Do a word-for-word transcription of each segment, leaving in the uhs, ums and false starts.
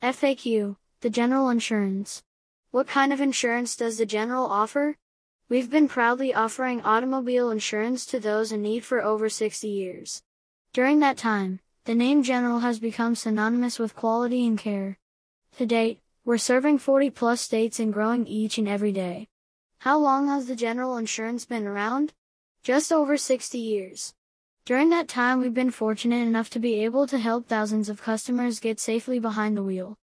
F A Q, The General Insurance. What kind of insurance does The General offer? We've been proudly offering automobile insurance to those in need for over sixty years. During that time, the name General has become synonymous with quality and care. To date, we're serving forty plus states and growing each and every day. How long has The General Insurance been around? Just over sixty years. During that time, we've been fortunate enough to be able to help thousands of customers get safely behind the wheel.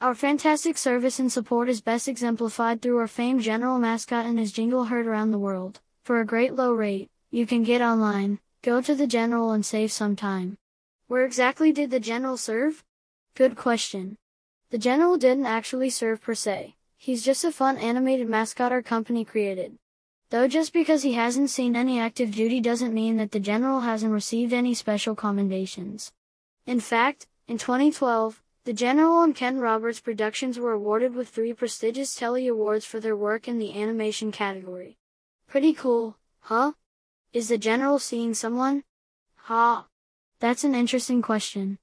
Our fantastic service and support is best exemplified through our famed General mascot and his jingle heard around the world. For a great low rate, you can get online, go to The General and save some time. Where exactly did The General serve? Good question. The General didn't actually serve per se. He's just a fun animated mascot our company created. Though just because he hasn't seen any active duty doesn't mean that The General hasn't received any special commendations. In fact, in twenty twelve, The General and Ken Roberts Productions were awarded with three prestigious Telly awards for their work in the animation category. Pretty cool, huh? Is The General seeing someone? Ha! That's an interesting question.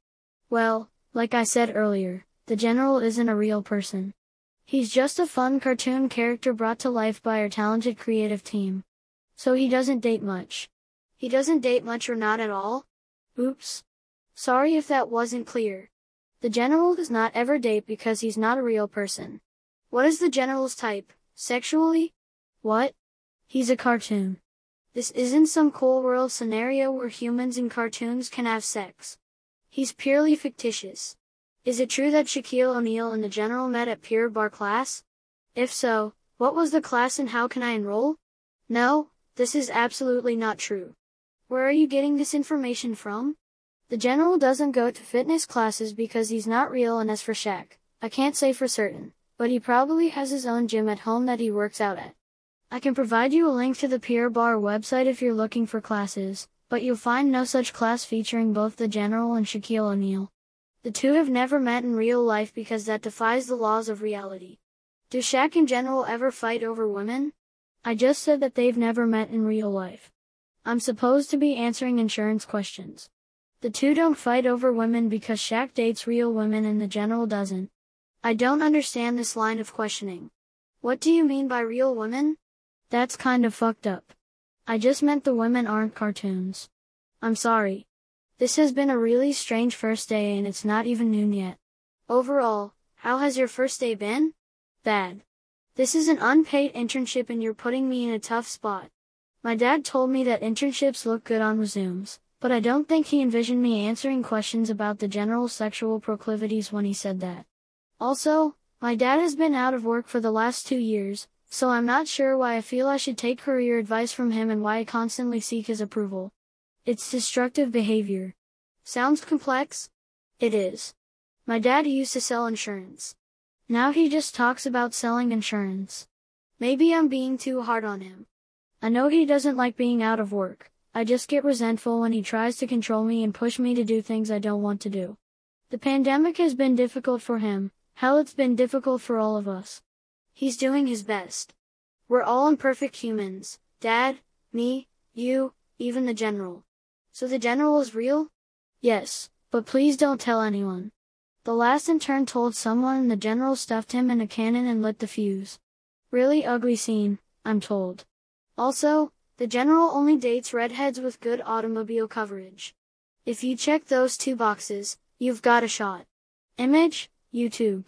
Well, like I said earlier, The General isn't a real person. He's just a fun cartoon character brought to life by our talented creative team. So he doesn't date much. He doesn't date much or not at all? Oops. Sorry if that wasn't clear. The General does not ever date because he's not a real person. What is The General's type, sexually? What? He's a cartoon. This isn't some cool world scenario where humans and cartoons can have sex. He's purely fictitious. Is it true that Shaquille O'Neal and The General met at Pure Barre class? If so, what was the class and how can I enroll? No, this is absolutely not true. Where are you getting this information from? The General doesn't go to fitness classes because he's not real, and as for Shaq, I can't say for certain, but he probably has his own gym at home that he works out at. I can provide you a link to the Pure Barre website if you're looking for classes, but you'll find no such class featuring both The General and Shaquille O'Neal. The two have never met in real life because that defies the laws of reality. Do Shaq and General ever fight over women? I just said that they've never met in real life. I'm supposed to be answering insurance questions. The two don't fight over women because Shaq dates real women and The General doesn't. I don't understand this line of questioning. What do you mean by real women? That's kind of fucked up. I just meant the women aren't cartoons. I'm sorry. This has been a really strange first day and it's not even noon yet. Overall, how has your first day been? Bad. This is an unpaid internship and you're putting me in a tough spot. My dad told me that internships look good on resumes, but I don't think he envisioned me answering questions about The General's sexual proclivities when he said that. Also, my dad has been out of work for the last two years, so I'm not sure why I feel I should take career advice from him and why I constantly seek his approval. It's destructive behavior. Sounds complex? It is. My dad used to sell insurance. Now he just talks about selling insurance. Maybe I'm being too hard on him. I know he doesn't like being out of work. I just get resentful when he tries to control me and push me to do things I don't want to do. The pandemic has been difficult for him. Hell, it's been difficult for all of us. He's doing his best. We're all imperfect humans. Dad, me, you, even The General. So The General is real? Yes, but please don't tell anyone. The last intern told someone and The General stuffed him in a cannon and lit the fuse. Really ugly scene, I'm told. Also, The General only dates redheads with good automobile coverage. If you check those two boxes, you've got a shot. Image, YouTube.